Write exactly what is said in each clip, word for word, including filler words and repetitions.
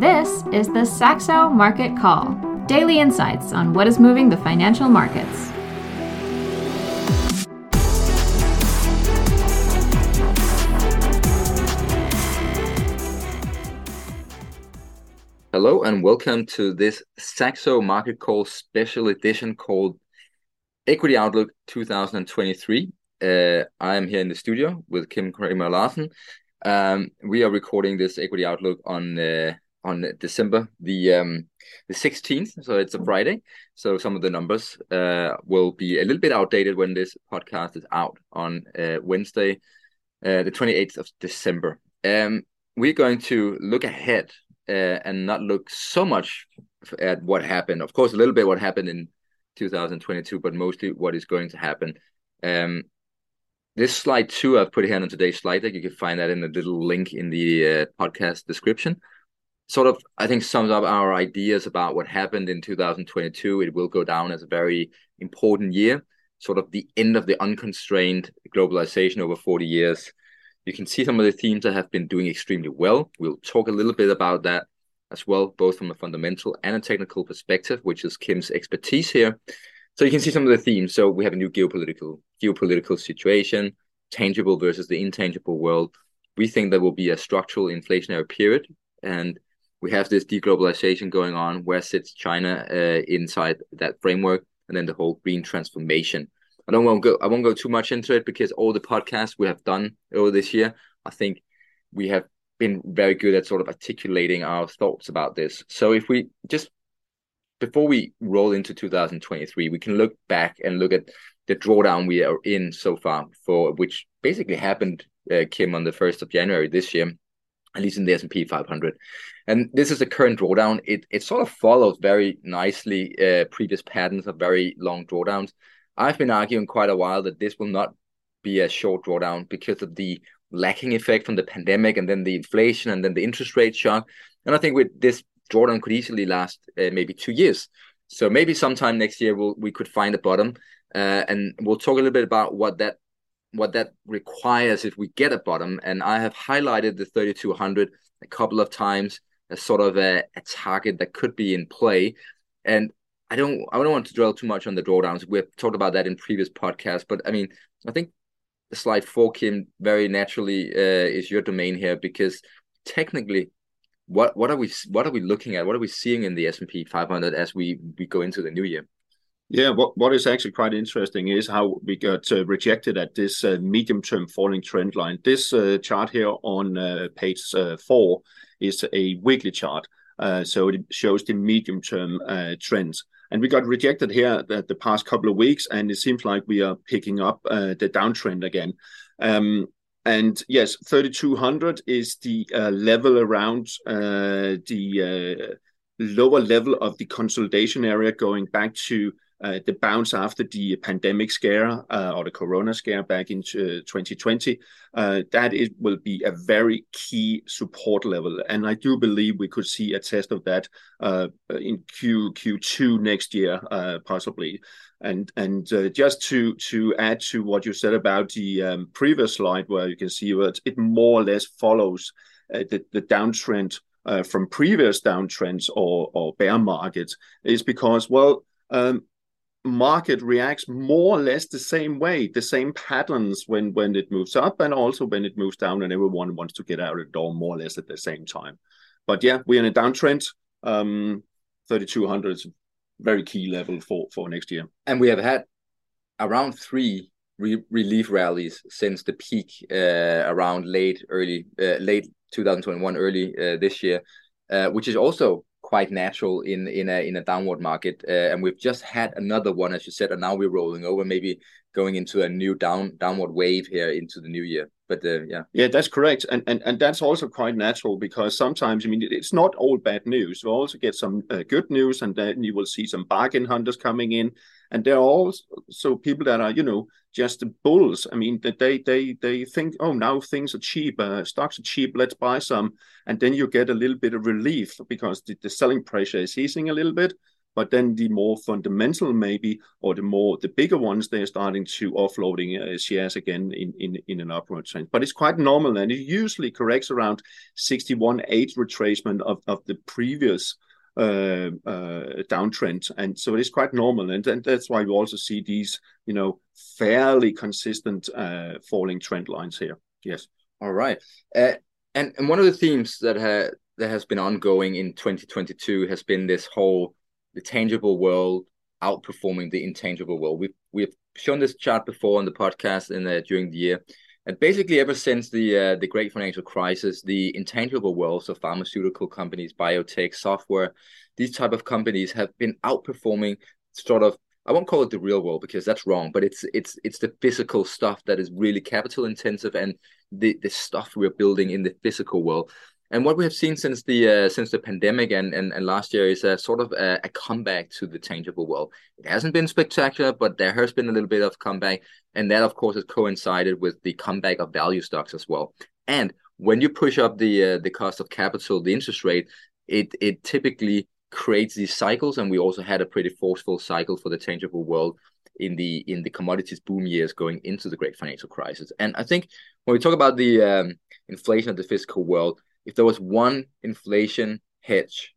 This is the Saxo Market Call, daily insights on what is moving the financial markets. Hello and welcome to this Saxo Market Call special edition called Equity Outlook twenty twenty-three. Uh, I am here in the studio with Kim Kramer-Larsen. Um, we are recording this Equity Outlook on uh, on December the um, the sixteenth, so it's a Friday. So some of the numbers uh, will be a little bit outdated when this podcast is out on uh, Wednesday, uh, the twenty-eighth of December. Um, we're going to look ahead uh, and not look so much at what happened. Of course, a little bit what happened in two thousand twenty-two, but mostly what is going to happen. Um, This slide two I've put here on today's slide deck. You can find that in the little link in the uh, podcast description. Sort of, I think, sums up our ideas about what happened in two thousand twenty-two. It will go down as a very important year, sort of the end of the unconstrained globalization over forty years. You can see some of the themes that have been doing extremely well. We'll talk a little bit about that as well, both from a fundamental and a technical perspective, which is Kim's expertise here. So you can see some of the themes. So we have a new geopolitical geopolitical situation, tangible versus the intangible world. We think there will be a structural inflationary period. And we have this deglobalization going on. Where sits China uh, inside that framework? And then the whole green transformation. I don't want to go, I won't go too much into it because all the podcasts we have done over this year, I think we have been very good at sort of articulating our thoughts about this. So if we just... Before we roll into two thousand twenty-three, we can look back and look at the drawdown we are in so far, for which basically happened, uh, Kim, on the first of January this year, at least in the S and P five hundred. And this is the current drawdown. It it sort of follows very nicely uh, previous patterns of very long drawdowns. I've been arguing quite a while that this will not be a short drawdown because of the lacking effect from the pandemic and then the inflation and then the interest rate shock. And I think with this drawdown could easily last uh, maybe two years. So maybe sometime next year we'll, we could find a bottom. Uh, and we'll talk a little bit about what that what that requires if we get a bottom. And I have highlighted the thirty-two hundred a couple of times as sort of a, a target that could be in play. And I don't I don't want to dwell too much on the drawdowns. We've talked about that in previous podcasts. But I mean, I think slide four, Kim, very naturally uh, is your domain here because technically, What what are we what are we looking at? What are we seeing in the S and P five hundred as we, we go into the new year? Yeah, what what is actually quite interesting is how we got uh, rejected at this uh, medium-term falling trend line. This uh, chart here on uh, page uh, four is a weekly chart, uh, so it shows the medium-term uh, trends. And we got rejected here the, the past couple of weeks, and it seems like we are picking up uh, the downtrend again. Um, And yes, thirty-two hundred is the uh, level around uh, the uh, lower level of the consolidation area, going back to uh, the bounce after the pandemic scare uh, or the corona scare back in twenty twenty. Uh, that it will be a very key support level. And I do believe we could see a test of that uh, in Q, Q2 next year, uh, possibly. And and uh, just to to add to what you said about the um, previous slide, where you can see that it more or less follows uh, the, the downtrend uh, from previous downtrends or, or bear markets, is because, well, um, market reacts more or less the same way, the same patterns when, when it moves up and also when it moves down, and everyone wants to get out of the door more or less at the same time. But yeah, we're in a downtrend. Um, thirty-two hundred is very key level for, for next year. And we have had around three re- relief rallies since the peak uh, around late, early, uh, late two thousand twenty-one, early uh, this year, uh, which is also quite natural in, in, a, in a downward market. Uh, and we've just had another one, as you said, and now we're rolling over, maybe going into a new down downward wave here into the new year. But uh, yeah. Yeah, that's correct. And, and and that's also quite natural because sometimes, I mean, it's not all bad news. We'll also get some uh, good news, and then you will see some bargain hunters coming in. And there are also people that are, you know, just bulls. I mean, they they they think, oh, now things are cheap. Uh, stocks are cheap. Let's buy some. And then you get a little bit of relief because the, the selling pressure is easing a little bit. But then the more fundamental, maybe, or the more the bigger ones, they're starting to offloading uh, shares again in, in, in an upward trend. But it's quite normal, and it usually corrects around sixty-one point eight retracement of, of the previous uh, uh, downtrend. And so it's quite normal. And, and that's why you also see these, you know, fairly consistent uh, falling trend lines here. Yes. All right. Uh, and, and one of the themes that, ha that has been ongoing in twenty twenty-two has been this whole the tangible world outperforming the intangible world. We've, we've shown this chart before on the podcast and uh, during the year. And basically ever since the uh, the great financial crisis, the intangible worlds of pharmaceutical companies, biotech, software, these type of companies have been outperforming sort of, I won't call it the real world because that's wrong, but it's it's it's the physical stuff that is really capital intensive and the, the stuff we're building in the physical world. And what we have seen since the uh, since the pandemic and, and, and last year is a sort of a, a comeback to the tangible world. It hasn't been spectacular, but there has been a little bit of comeback. And that, of course, has coincided with the comeback of value stocks as well. And when you push up the uh, the cost of capital, the interest rate, it it typically creates these cycles. And we also had a pretty forceful cycle for the tangible world in the in the commodities boom years going into the great financial crisis. And I think when we talk about the um, inflation of the physical world, if there was one inflation hedge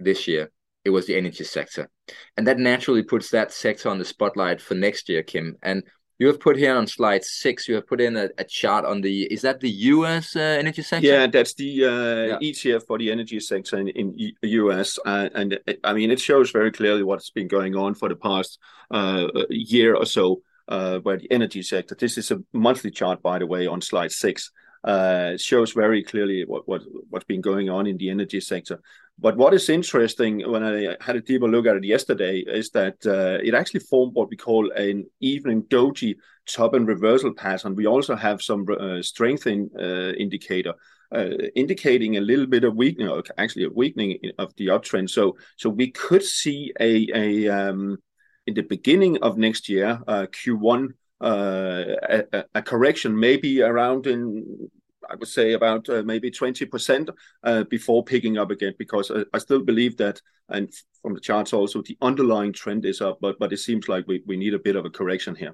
this year, it was the energy sector. And that naturally puts that sector on the spotlight for next year, Kim. And you have put here on slide six, you have put in a, a chart on the, is that the U S uh, energy sector? Yeah, that's the uh, yeah. E T F for the energy sector in, in e U S. Uh, and it, I mean, it shows very clearly what's been going on for the past uh, year or so uh, by the energy sector. This is a monthly chart, by the way, on slide six. Uh, it shows very clearly what, what, what's been going on in the energy sector. But what is interesting, when I had a deeper look at it yesterday, is that uh, it actually formed what we call an evening doji top and reversal pattern. We also have some uh, strength in uh, indicator, uh, indicating a little bit of weakening, or actually a weakening of the uptrend. So, so we could see a, a um, in the beginning of next year, uh, Q one, Uh, a, a correction, maybe around in, I would say about uh, maybe twenty percent uh, before picking up again, because I, I still believe that, and from the charts also, the underlying trend is up, but but it seems like we, we need a bit of a correction here.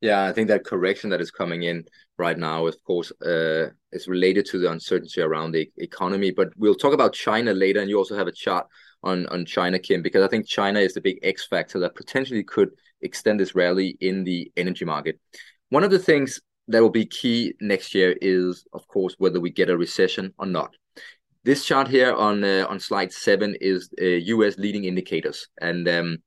Yeah, I think that correction that is coming in right now, of course, uh, is related to the uncertainty around the economy, but we'll talk about China later, and you also have a chart on, on China, Kim, because I think China is the big X factor that potentially could extend this rally in the energy market. One of the things that will be key next year is, of course, whether we get a recession or not. This chart here on uh, on slide seven is uh, U S leading indicators, and um,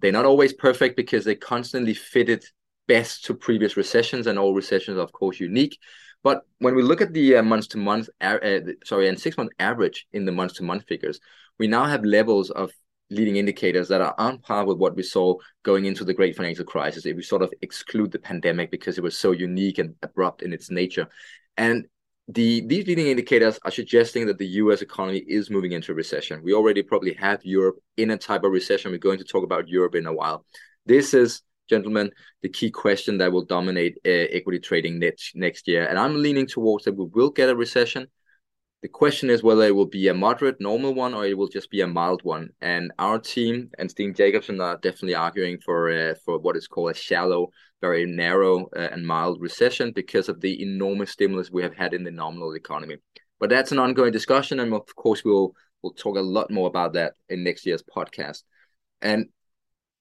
they're not always perfect because they constantly fit it best to previous recessions, and all recessions are, of course, unique. But when we look at the uh, month to month, uh, sorry, and six month average in the month to month figures, we now have levels of leading indicators that are on par with what we saw going into the great financial crisis, if we sort of exclude the pandemic because it was so unique and abrupt in its nature. And the these leading indicators are suggesting that the U S economy is moving into a recession. We already probably have Europe in a type of recession. We're going to talk about Europe in a while. This is, gentlemen, the key question that will dominate uh, equity trading next, next year. And I'm leaning towards that we will get a recession. The question is whether it will be a moderate, normal one, or it will just be a mild one. And our team and Steen Jacobsen are definitely arguing for uh, for what is called a shallow, very narrow uh, and mild recession because of the enormous stimulus we have had in the nominal economy. But that's an ongoing discussion, and of course we'll we'll talk a lot more about that in next year's podcast. And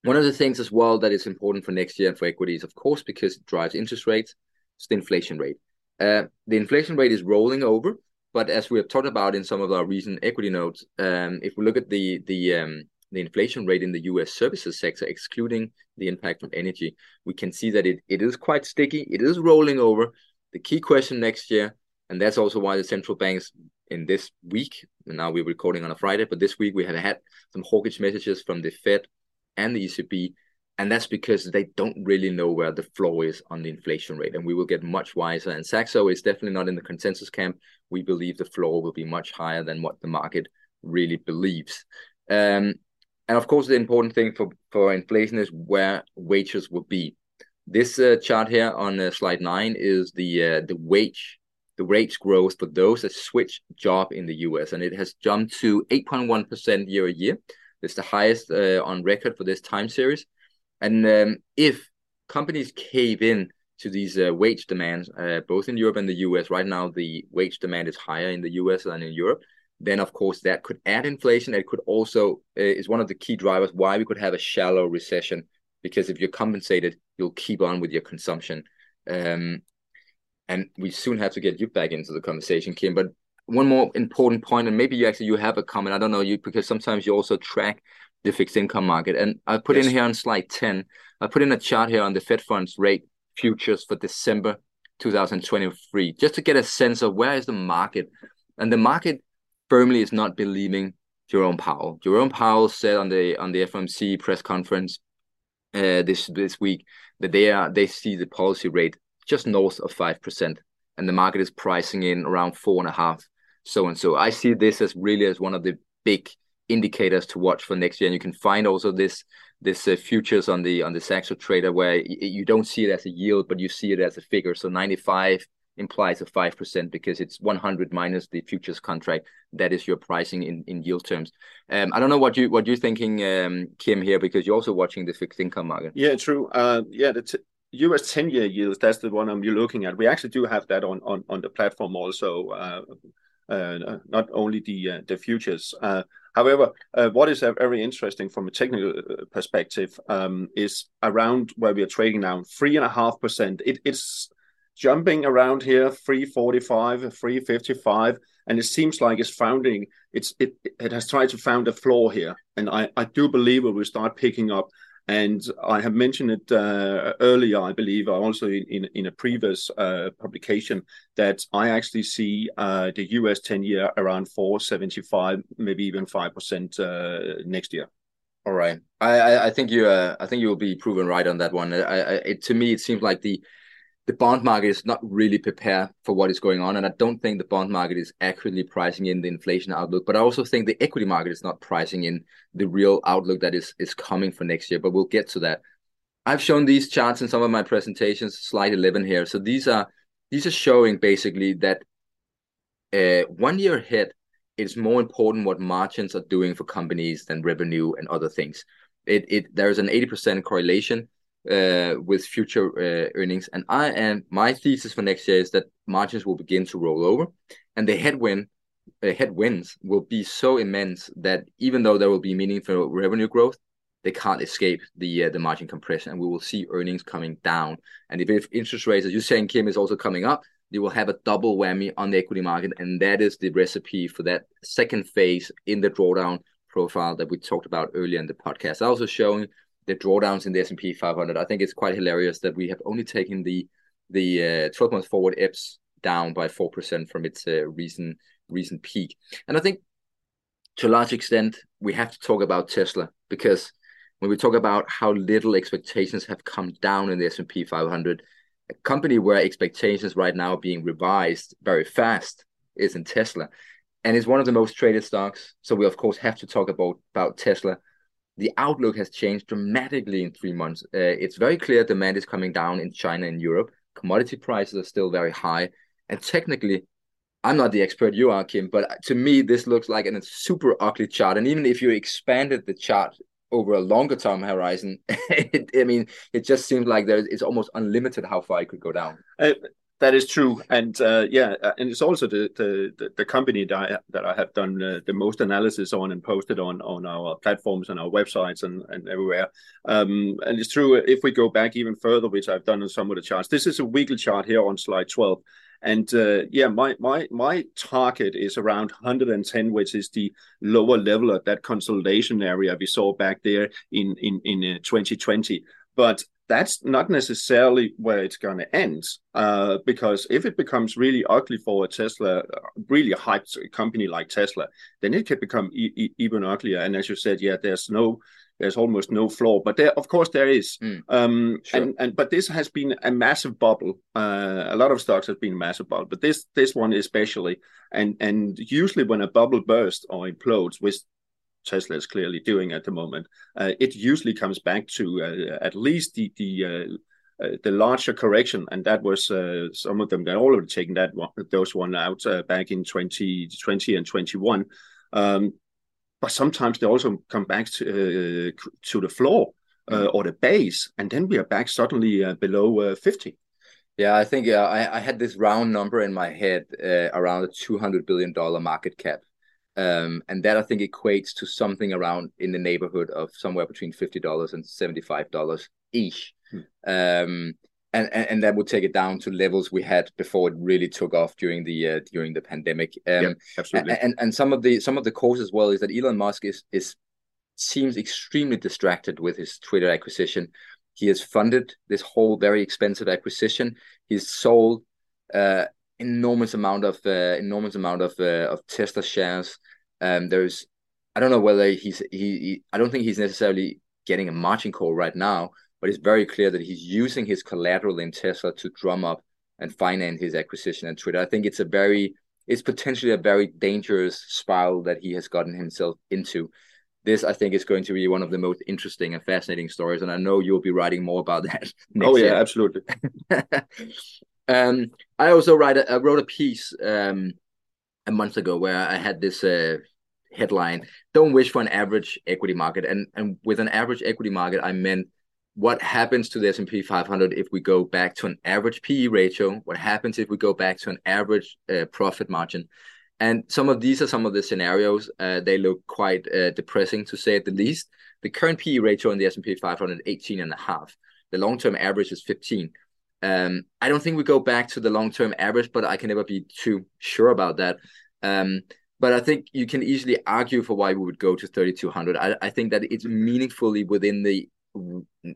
one of the things as well that is important for next year and for equities, of course, because it drives interest rates, is the inflation rate. Uh, the inflation rate is rolling over. But as we have talked about in some of our recent equity notes, um, if we look at the the, um, the inflation rate in the U S services sector, excluding the impact from energy, we can see that it, it is quite sticky. It is rolling over. The key question next year, and that's also why the central banks in this week, and now we're recording on a Friday, but this week we have had some hawkish messages from the Fed and the E C B. And that's because they don't really know where the floor is on the inflation rate. And we will get much wiser. And Saxo is definitely not in the consensus camp. We believe the floor will be much higher than what the market really believes. Um, and of course, the important thing for, for inflation is where wages will be. This uh, chart here on uh, slide nine is the uh, the wage, the wage growth for those that switch job in the U S. And it has jumped to eight point one percent year a year. It's the highest uh, on record for this time series. And um, if companies cave in to these uh, wage demands, uh, both in Europe and the U S, right now the wage demand is higher in the U S than in Europe, then of course that could add inflation. It could also, uh, is one of the key drivers why we could have a shallow recession, because if you're compensated, you'll keep on with your consumption. Um, and we soon have to get you back into the conversation, Kim. But one more important point, and maybe you actually you have a comment, I don't know, you because sometimes you also track the fixed income market. And I put yes. in here on slide ten, I put in a chart here on the Fed funds rate futures for December two thousand twenty-three, just to get a sense of where is the market. And the market firmly is not believing Jerome Powell. Jerome Powell said on the on the F M C press conference uh, this this week that they are they see the policy rate just north of five percent, and the market is pricing in around four and a half. So and so, I see this as really as one of the big indicators to watch for next year. And you can find also this this uh, futures on the on the Saxo Trader, where you don't see it as a yield, but you see it as a figure. So ninety-five implies a five percent because it's one hundred minus the futures contract. That is your pricing in, in yield terms. Um, I don't know what, you, what you're thinking, um, Kim, here, because you're also watching the fixed income market. Yeah, true. Uh, yeah, the t- U S ten-year yields, that's the one I'm you're looking at. We actually do have that on, on, on the platform also, uh, uh, not only the, uh, the futures. Uh, however, uh, what is very interesting from a technical perspective um, is around where we are trading now, three point five percent. It, it's... jumping around here, three forty-five, three fifty-five, and it seems like it's founding. It's it it has tried to found a floor here, and I, I do believe it will start picking up. And I have mentioned it uh, earlier, I believe, also in in, in a previous uh, publication, that I actually see uh, the U S ten-year around four seventy-five, maybe even five percent uh, next year. All right, I I think you uh, I think you will be proven right on that one. I, I it, to me it seems like the The bond market is not really prepared for what is going on. And I don't think the bond market is accurately pricing in the inflation outlook. But I also think the equity market is not pricing in the real outlook that is, is coming for next year. But we'll get to that. I've shown these charts in some of my presentations, slide eleven here. So these are these are showing basically that uh, one year ahead, it's more important what margins are doing for companies than revenue and other things. It it there is an eighty percent correlation Uh, with future uh, earnings, and I am my thesis for next year is that margins will begin to roll over, and the headwind uh, headwinds will be so immense that even though there will be meaningful revenue growth, they can't escape the uh, the margin compression, and we will see earnings coming down. And if, if interest rates, as you're saying, Kim, is also coming up, they will have a double whammy on the equity market, and that is the recipe for that second phase in the drawdown profile that we talked about earlier in the podcast. I also showing the drawdowns in the S and P five hundred. I think it's quite hilarious that we have only taken the the uh, twelve-month forward E P S down by four percent from its uh, recent recent peak. And I think to a large extent, we have to talk about Tesla, because when we talk about how little expectations have come down in the S and P five hundred, a company where expectations right now are being revised very fast is in Tesla. And it's one of the most traded stocks. So we, of course, have to talk about, about Tesla. The outlook has changed dramatically in three months. Uh, it's very clear demand is coming down in China and Europe. Commodity prices are still very high. And technically, I'm not the expert, you are, Kim, but to me, this looks like a super ugly chart. And even if you expanded the chart over a longer time horizon, it, I mean, it just seems like there's, it's almost unlimited how far it could go down. Uh, that is true. And uh, yeah, and it's also the the, the company that I, that I have done uh, the most analysis on and posted on, on our platforms and our websites and, and everywhere. Um, and it's true, if we go back even further, which I've done on some of the charts, this is a weekly chart here on slide twelve. And uh, yeah, my my my target is around one hundred ten, which is the lower level of that consolidation area we saw back there in, in, in uh, twenty twenty. But that's not necessarily where it's going to end, uh, because if it becomes really ugly for a Tesla, really hyped company like Tesla, then it could become e- e- even uglier. And as you said, yeah, there's no, there's almost no floor, but there, of course, there is. Mm. Um, sure. And and but this has been a massive bubble. Uh, a lot of stocks have been a massive bubble, but this this one especially. And and usually when a bubble bursts or implodes, which Tesla is clearly doing at the moment, Uh, it usually comes back to uh, at least the the, uh, uh, the larger correction, and that was uh, some of them that already taken that one, those one out uh, back in twenty twenty and twenty-one. Um, but sometimes they also come back to, uh, to the floor uh, or the base, and then we are back suddenly uh, below uh, fifty. Yeah, I think uh, I, I had this round number in my head uh, around a two hundred billion dollars market cap. Um, and that, I think, equates to something around in the neighborhood of somewhere between fifty dollars and seventy-five dollars each. Hmm. Um, and, and and that would take it down to levels we had before it really took off during the uh, during the pandemic. Um, yeah, absolutely. And, and and some of the some of the cause as well is that Elon Musk is is seems extremely distracted with his Twitter acquisition. He has funded this whole very expensive acquisition. He's sold uh, enormous amount of uh, enormous amount of uh, of Tesla shares. Um, there's I don't know whether he's he, he I don't think he's necessarily getting a margin call right now, but it's very clear that he's using his collateral in Tesla to drum up and finance his acquisition and Twitter. I think it's a very, it's potentially a very dangerous spiral that he has gotten himself into. This, I think, is going to be one of the most interesting and fascinating stories, and I know you'll be writing more about that next Oh, yeah, year. Absolutely. um, I also write a, I wrote a piece um, a month ago where I had this uh, headline, "Don't wish for an average equity market." And, and with an average equity market, I meant, what happens to the S and P five hundred if we go back to an average P E ratio? What happens if we go back to an average uh, profit margin? And some of these are some of the scenarios. Uh, they look quite uh, depressing, to say at the least. The current P E ratio in the S and P five hundred is eighteen and a half. The long-term average is fifteen. Um, I don't think we go back to the long-term average, but I can never be too sure about that. Um, But I think you can easily argue for why we would go to thirty-two hundred. I, I think that it's meaningfully within the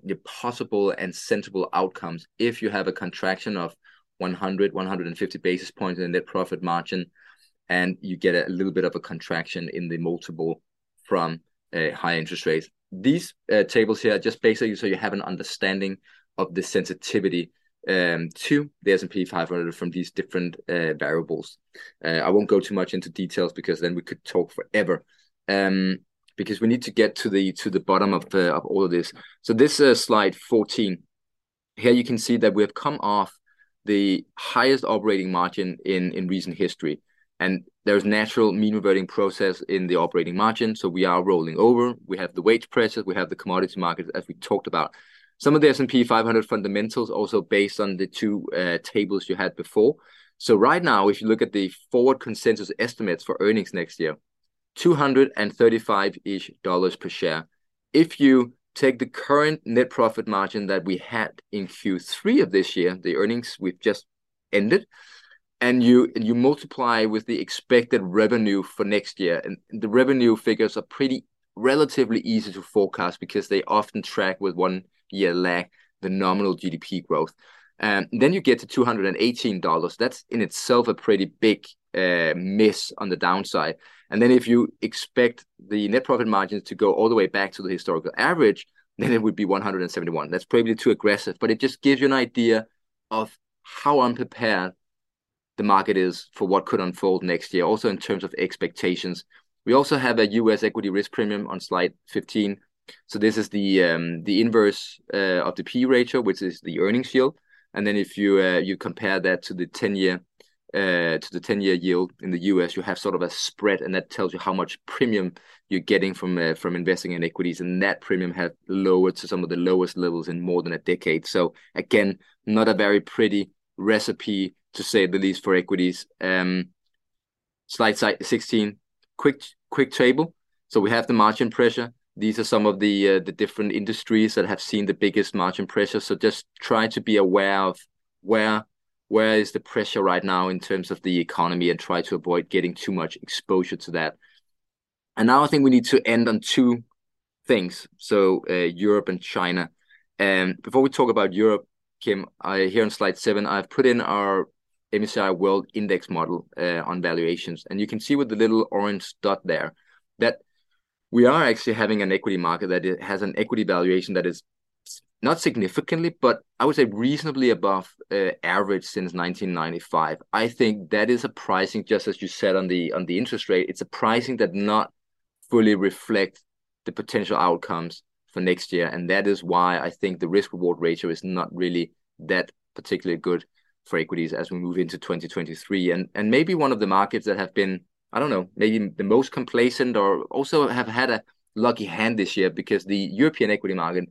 the possible and sensible outcomes if you have a contraction of one hundred, one hundred fifty basis points in the net profit margin, and you get a little bit of a contraction in the multiple from uh, high interest rates. These uh, tables here are just basically so you have an understanding of the sensitivity um, to the S and P five hundred from these different uh, variables. Uh, I won't go too much into details because then we could talk forever. Um, Because we need to get to the to the bottom of uh, of all of this. So this uh, slide fourteen here, you can see that we have come off the highest operating margin in in recent history, and there's natural mean reverting process in the operating margin. So we are rolling over. We have the wage pressures. We have the commodity markets, as we talked about. Some of the S and P five hundred fundamentals also based on the two uh, tables you had before. So right now, if you look at the forward consensus estimates for earnings next year, two hundred thirty-five-ish dollars per share. If you take the current net profit margin that we had in Q three of this year, the earnings we've just ended, and you and you multiply with the expected revenue for next year, and the revenue figures are pretty relatively easy to forecast because they often track with one year lag the nominal G D P growth. Um, then you get to two hundred eighteen dollars. That's in itself a pretty big uh, miss on the downside. And then if you expect the net profit margins to go all the way back to the historical average, then it would be one hundred seventy-one. That's probably too aggressive, but it just gives you an idea of how unprepared the market is for what could unfold next year, also in terms of expectations. We also have a U S equity risk premium on slide fifteen. So this is the um, the inverse uh, of the P ratio, which is the earnings yield. And then if you uh, you compare that to the ten-year uh, to the ten-year yield in the U S, you have sort of a spread, and that tells you how much premium you're getting from uh, from investing in equities. And that premium had lowered to some of the lowest levels in more than a decade. So again, not a very pretty recipe, to say the least, for equities. Um, slide sixteen, quick quick table. So we have the margin pressure. These are some of the uh, the different industries that have seen the biggest margin pressure. So just try to be aware of where where is the pressure right now in terms of the economy, and try to avoid getting too much exposure to that. And now I think we need to end on two things. So uh, Europe and China. And um, before we talk about Europe, Kim, I, here on slide seven, I've put in our M S C I World Index model uh, on valuations. And you can see with the little orange dot there that we are actually having an equity market that has an equity valuation that is not significantly, but I would say reasonably above uh, average since nineteen ninety-five. I think that is a pricing, just as you said on the on the interest rate, it's a pricing that not fully reflect the potential outcomes for next year. And that is why I think the risk-reward ratio is not really that particularly good for equities as we move into twenty twenty-three. And, and maybe one of the markets that have been I don't know, maybe the most complacent, or also have had a lucky hand this year, because the European equity market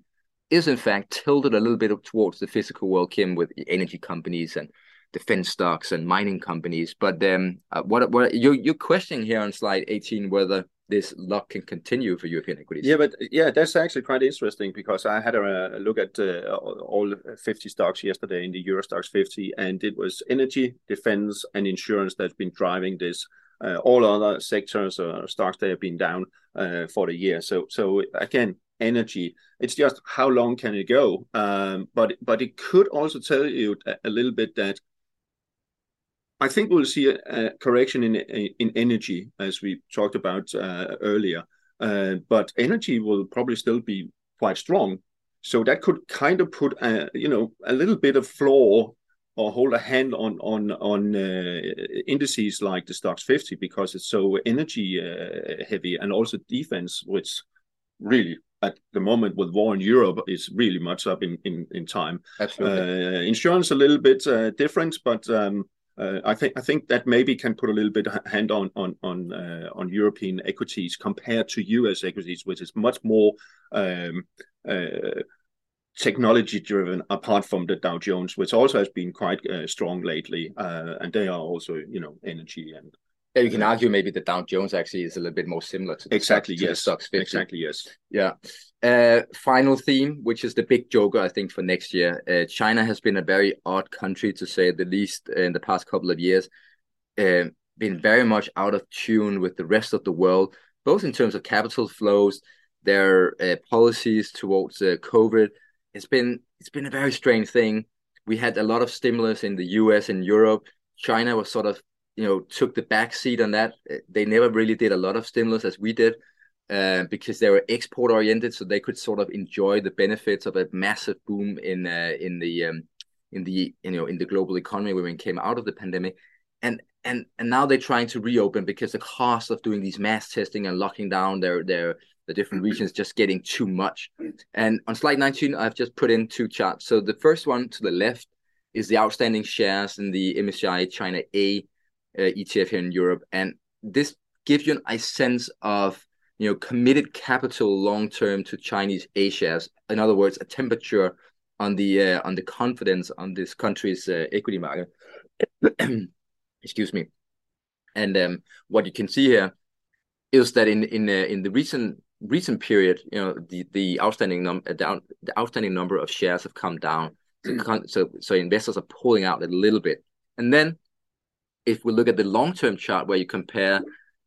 is in fact tilted a little bit up towards the physical world, Kim, with energy companies and defense stocks and mining companies. But um, uh, what what you you're questioning here on slide eighteen whether this luck can continue for European equities. Yeah, but yeah, that's actually quite interesting, because I had a, a look at uh, all fifty stocks yesterday in the Euro Stoxx fifty, and it was energy, defense, and insurance that's been driving this. Uh, all other sectors or uh, stocks that have been down uh, for the year. So, so again, energy. It's just how long can it go? Um, but but it could also tell you a, a little bit that I think we'll see a, a correction in in energy, as we talked about uh, earlier. Uh, but energy will probably still be quite strong. So that could kind of put a, you know a little bit of floor, or hold a hand on on on uh, indices like the Stoxx fifty, because it's so energy uh, heavy, and also defense, which really at the moment with war in Europe is really much up in in, in time. Absolutely. Uh, insurance a little bit uh, different, but um, uh, I think I think that maybe can put a little bit of hand on on on uh, on European equities compared to U S equities, which is much more. Um, uh, technology driven, apart from the Dow Jones, which also has been quite uh, strong lately, uh, and they are also you know energy and yeah, you can uh, argue maybe the Dow Jones actually is a little bit more similar to the exactly stock, yes to the Stoxx fifty. Exactly yes yeah uh final theme, which is the big joker I think for next year. uh, China has been a very odd country, to say the least, in the past couple of years, uh, been very much out of tune with the rest of the world, both in terms of capital flows, their uh, policies towards uh, COVID. It's been it's been a very strange thing. We had a lot of stimulus in the U S and Europe. China was sort of, you know, took the back seat on that. They never really did a lot of stimulus as we did, uh, because they were export oriented, so they could sort of enjoy the benefits of a massive boom in uh, in the um, in the you know in the global economy when we came out of the pandemic. And and and now they're trying to reopen because the cost of doing these mass testing and locking down their their the different regions just getting too much. And on slide nineteen, I've just put in two charts. So the first one to the left is the outstanding shares in the M S C I China A uh, E T F here in Europe. And this gives you a sense of, you know, committed capital long-term to Chinese A shares. In other words, a temperature on the, uh, on the confidence on this country's uh, equity market. Excuse me. And um, what you can see here is that in, in, uh, in the recent recent period, you know, the the outstanding number down the outstanding number of shares have come down, so, so so investors are pulling out a little bit. And then if we look at the long-term chart where you compare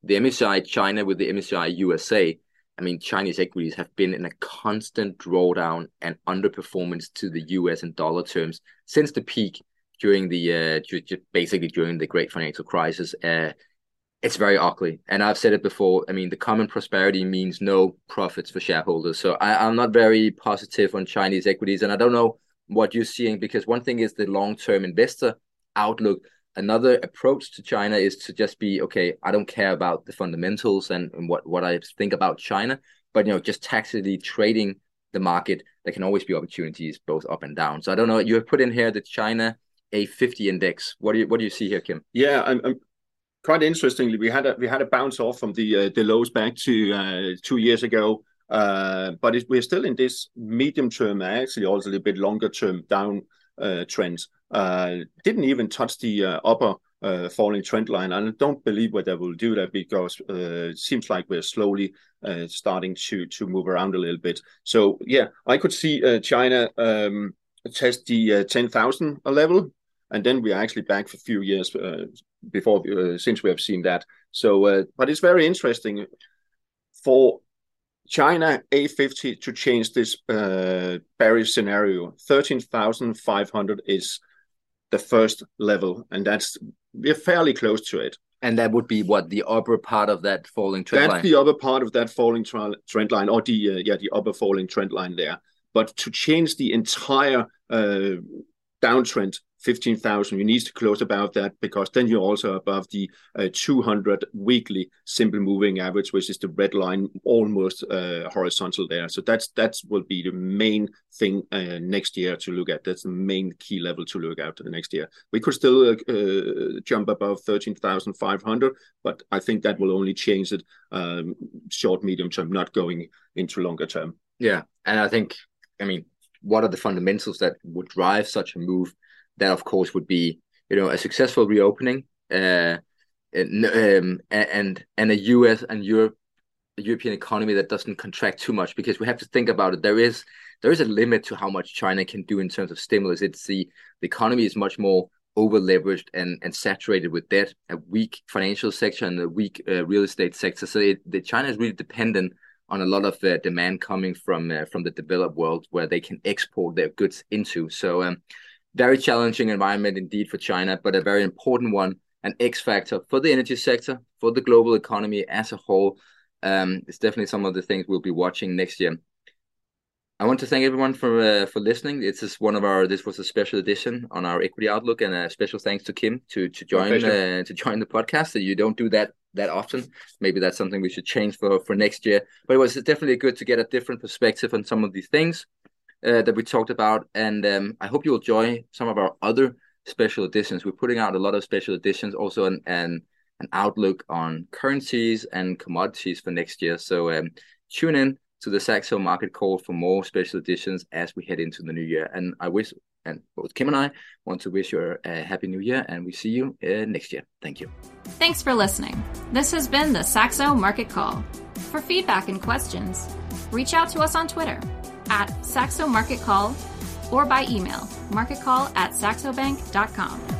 the M S C I China with the M S C I U S A, I mean, Chinese equities have been in a constant drawdown and underperformance to the U S in dollar terms since the peak during the uh, basically during the great financial crisis. uh It's very ugly. And I've said it before. I mean, the common prosperity means no profits for shareholders. So I, I'm not very positive on Chinese equities. And I don't know what you're seeing, because one thing is the long-term investor outlook. Another approach to China is to just be, okay, I don't care about the fundamentals and, and what, what I think about China, but, you know, just tactically trading the market. There can always be opportunities both up and down. So I don't know. You have put in here the China A fifty index. What do you, what do you see here, Kim? Yeah, I'm... I'm... Quite interestingly, we had a we had a bounce off from the uh, the lows back to uh, two years ago, uh, but it, we're still in this medium term, actually also a little bit longer term down uh, trend. Uh, didn't even touch the uh, upper uh, falling trend line, and I don't believe whether we'll do that, because uh, it seems like we're slowly uh, starting to to move around a little bit. So yeah, I could see uh, China um, test the uh, ten thousand level. And then we are actually back for a few years uh, before uh, since we have seen that. So, uh, but it's very interesting for China A fifty to change this uh, bearish scenario. thirteen thousand five hundred is the first level, and that's we're fairly close to it. And that would be what, the upper part of that falling trend that's line. That's the upper part of that falling tra- trend line, or the uh, yeah the upper falling trend line there. But to change the entire uh, downtrend fifteen thousand. You need to close above that, because then you're also above the uh, two hundred weekly simple moving average, which is the red line almost uh, horizontal there. So that's that will be the main thing uh, next year to look at. That's the main key level to look at the next year. We could still uh, uh, jump above thirteen thousand five hundred, but I think that will only change it um, short, medium term, not going into longer term. Yeah, and I think, I mean, what are the fundamentals that would drive such a move? That, of course, would be, you know, a successful reopening, uh, and, um, and and a U S and Europe, European economy that doesn't contract too much, because we have to think about it. There is there is a limit to how much China can do in terms of stimulus. It's the, the economy is much more over leveraged and, and saturated with debt, a weak financial sector and a weak uh, real estate sector. So it, the China is really dependent on a lot of uh, demand coming from uh, from the developed world, where they can export their goods into. So. Um, Very challenging environment indeed for China, but a very important one, an X factor for the energy sector, for the global economy as a whole. Um, it's definitely some of the things we'll be watching next year. I want to thank everyone for uh, for listening. This is one of our. This was a special edition on our Equity Outlook, and a special thanks to Kim to to join uh, to join the podcast. You don't do that that often. Maybe that's something we should change for for next year. But it was definitely good to get a different perspective on some of these things. Uh, that we talked about, and um, I hope you'll enjoy some of our other special editions. We're putting out a lot of special editions, also an an, an outlook on currencies and commodities for next year. So um, tune in to the Saxo Market Call for more special editions as we head into the new year. And I wish, and both Kim and I want to wish you a happy new year, and we see you uh, next year. Thank you. Thanks for listening. This has been the Saxo Market Call. For feedback and questions, reach out to us on Twitter at Saxo Market Call, or by email, marketcall at saxobank dot com.